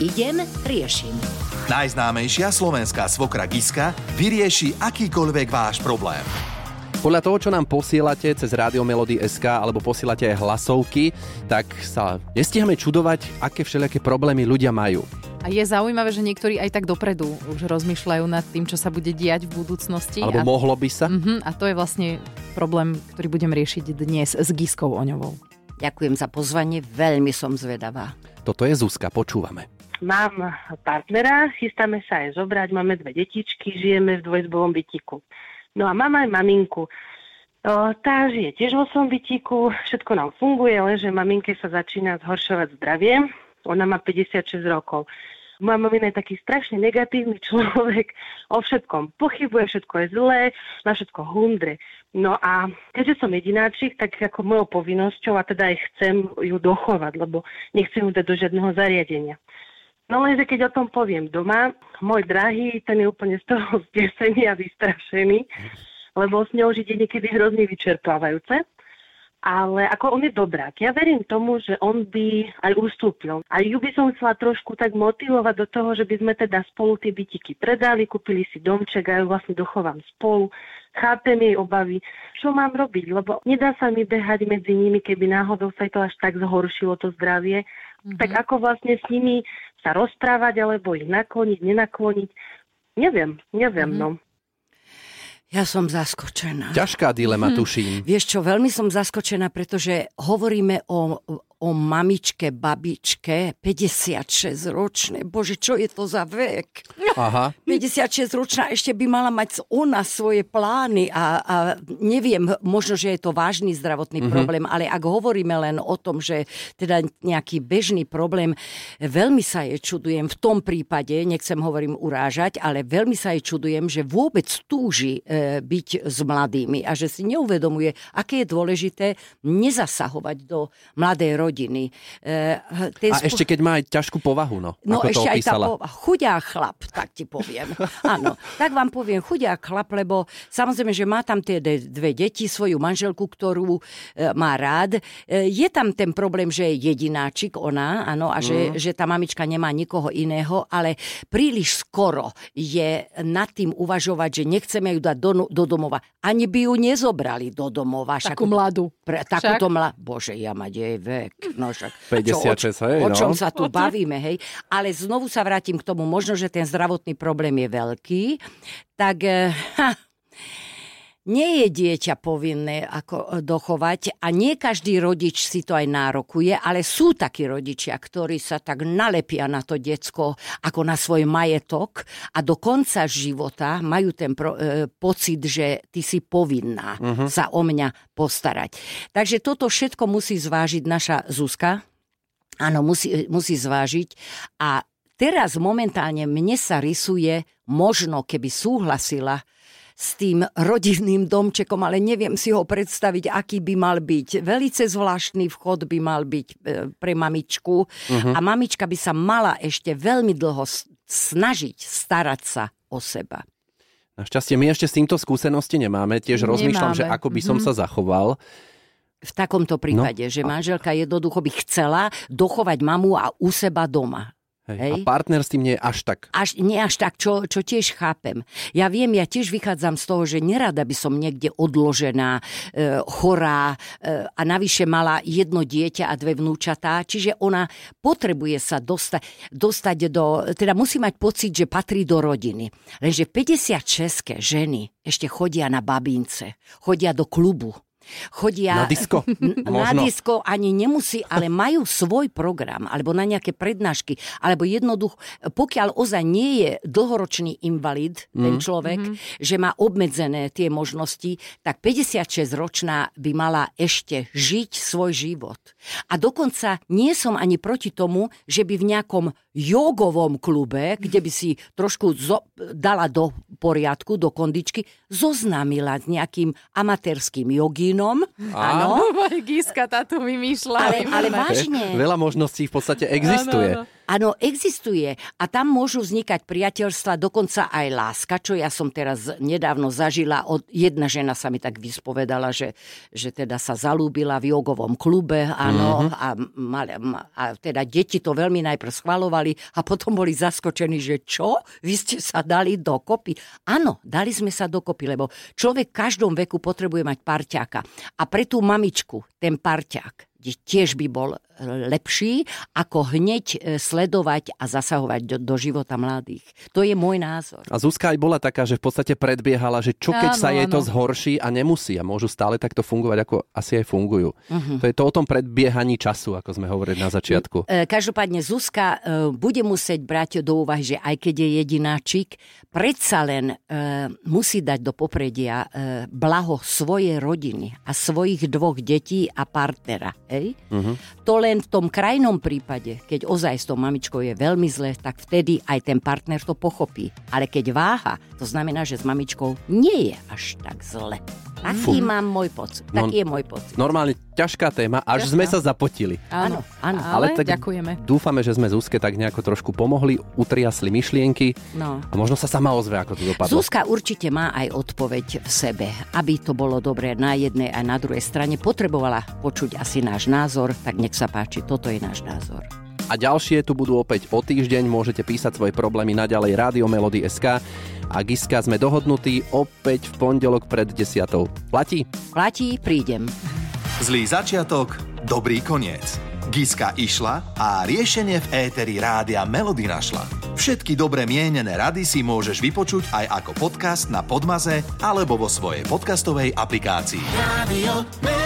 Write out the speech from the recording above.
Idem, riešim. Najznámejšia slovenská svokra Giska vyrieši akýkoľvek váš problém. Podľa toho, čo nám posielate cez Radio Melody SK alebo posielate aj hlasovky, tak sa nestihame čudovať, aké všelijaké problémy ľudia majú. A je zaujímavé, že niektorí aj tak dopredu už rozmýšľajú nad tým, čo sa bude diať v budúcnosti. Alebo mohlo by sa. A to je vlastne problém, ktorý budem riešiť dnes s Giskou Oňovou. Ďakujem za pozvanie, veľmi som zvedavá. Toto je Zuzka, počúvame. Mám partnera, chystáme sa aj zobrať, máme 2 detičky, žijeme v dvojizbovom bytiku. No a mám aj maminku. Tá žije tiež vo svojom bytíku, všetko nám funguje, lenže maminke sa začína zhoršovať zdravie. Ona má 56 rokov. Moja mamina je taký strašne negatívny človek, o všetkom pochybuje, všetko je zlé, na všetko hundre. No a keďže som jedináčik, tak ako mojou povinnosťou, a teda aj chcem ju dochovať, lebo nechcem ju dať do žiadneho zariadenia. No lenže keď o tom poviem doma, môj drahý, ten je úplne z toho zdesený a vystrašený, lebo s ňou žije niekedy hrozne vyčerpávajúce. Ale ako on je dobrák, ja verím tomu, že on by aj ustúpil. A ju by som chcela trošku tak motivovať do toho, že by sme teda spolu tie bytiky predali, kúpili si domček a ju vlastne dochovám spolu. Chápem jej obavy, čo mám robiť, lebo nedá sa mi behať medzi nimi, keby náhodou sa to až tak zhoršilo to zdravie. Tak ako vlastne s nimi sa rozprávať, alebo ich nakloniť, nenakloniť, neviem. Ja som zaskočená. Ťažká dilema, tuším. Vieš čo, veľmi som zaskočená, pretože hovoríme o mamičke, babičke, 56-ročné. Bože, čo je to za vek? Aha. 56-ročná ešte by mala mať ona svoje plány a neviem, možno, že je to vážny zdravotný problém, ale ak hovoríme len o tom, že teda nejaký bežný problém, veľmi sa jej čudujem v tom prípade, nechcem hovorím urážať, ale veľmi sa jej čudujem, že vôbec túži byť s mladými a že si neuvedomuje, aké je dôležité nezasahovať do mladej rodiny. Ešte keď má aj ťažkú povahu, no ešte aj tá povaha. Chudá chlap, tak ti poviem. Áno, tak vám poviem, chudá chlap, lebo samozrejme, že má tam tie 2 deti, svoju manželku, ktorú má rád. Je tam ten problém, že je jedináčik ona, áno, a že tá mamička nemá nikoho iného, ale príliš skoro je nad tým uvažovať, že nechceme ju dať do domova. Ani by ju nezobrali do domova. Takú mladú. Takúto mladú. Bože, ja mať jej vek. No však. 56, o čom sa tu bavíme, hej? Ale znovu sa vrátim k tomu. Možno, že ten zdravotný problém je veľký. Tak... Nie je dieťa povinné ako dochovať a nie každý rodič si to aj nárokuje, ale sú takí rodičia, ktorí sa tak nalepia na to decko ako na svoj majetok a do konca života majú ten pocit, že ty si povinná sa o mňa postarať. Takže toto všetko musí zvážiť naša Zuzka. Áno, musí zvážiť a teraz momentálne mne sa rysuje, možno keby súhlasila s tým rodinným domčekom, ale neviem si ho predstaviť, aký by mal byť. Velice zvláštny vchod by mal byť pre mamičku a mamička by sa mala ešte veľmi dlho snažiť starať sa o seba. Našťastie my ešte s týmto skúsenosti nemáme. Rozmýšľam, že ako by som sa zachoval. V takomto prípade, že manželka jednoducho by chcela dochovať mamu a u seba doma. Hej. A partner s tým nie je až tak. Čo tiež chápem. Ja viem, ja tiež vychádzam z toho, že nerada by som niekde odložená, chorá a navyše mala jedno dieťa a 2 vnúčatá. Čiže ona potrebuje sa dostať do... Teda musí mať pocit, že patrí do rodiny. Lenže 56-ké ženy ešte chodia na babince. Chodia do klubu. Chodia na disko. Na disko ani nemusí, ale majú svoj program, alebo na nejaké prednášky, alebo jednoducho, pokiaľ ozaj nie je dlhoročný invalid, ten človek, že má obmedzené tie možnosti, tak 56-ročná by mala ešte žiť svoj život. A dokonca nie som ani proti tomu, že by v nejakom jogovom klube, kde by si trošku dala do poriadku, do kondičky, zoznámila s nejakým amatérským jogín, áno, Giska tá tu vymýšľa. Ale vážne. Veľa možností v podstate existuje. Áno. Áno, existuje. A tam môžu vznikať priateľstva, dokonca aj láska, čo ja som teraz nedávno zažila. Jedna žena sa mi tak vyspovedala, že teda sa zalúbila v jogovom klube, áno, a teda deti to veľmi najprv schvalovali a potom boli zaskočení, že čo? Vy ste sa dali dokopy? Áno, dali sme sa dokopy, lebo človek v každom veku potrebuje mať parťáka. A pre tú mamičku ten parťák tiež by bol lepší, ako hneď sledovať a zasahovať do života mladých. To je môj názor. A Zuzka aj bola taká, že v podstate predbiehala, že čo keď sa jej to zhorší a nemusí a môžu stále takto fungovať, ako asi aj fungujú. Uh-huh. To je to o tom predbiehaní času, ako sme hovorili na začiatku. Každopádne Zuzka bude musieť brať do úvahy, že aj keď je jedináčik, predsa len musí dať do popredia blaho svojej rodiny a svojich dvoch detí a partnera. Uh-huh. To len v tom krajnom prípade, keď ozaj s tou mamičkou je veľmi zle, tak vtedy aj ten partner to pochopí. Ale keď váha, to znamená, že s mamičkou nie je až tak zle. Taký je môj pocit. Normálne ťažká téma, až sme sa zapotili. Áno. Ale tak ďakujeme. Dúfame, že sme Zuzke tak nejako trošku pomohli, utriasli myšlienky a možno sa sama ozve, ako to dopadlo. Zuzka určite má aj odpoveď v sebe. Aby to bolo dobré na jednej a na druhej strane, potrebovala počuť asi náš názor, tak nech sa páči, toto je náš názor. A ďalšie tu budú opäť o týždeň, môžete písať svoje problémy naďalej Radio Melody SK. A Giska, sme dohodnutí opäť v pondelok pred 10:00. Platí? Platí, prídem. Zlý začiatok, dobrý koniec. Giska išla a riešenie v éteri Rádia Melody našla. Všetky dobre mienené rady si môžeš vypočuť aj ako podcast na Podmaze alebo vo svojej podcastovej aplikácii. Radio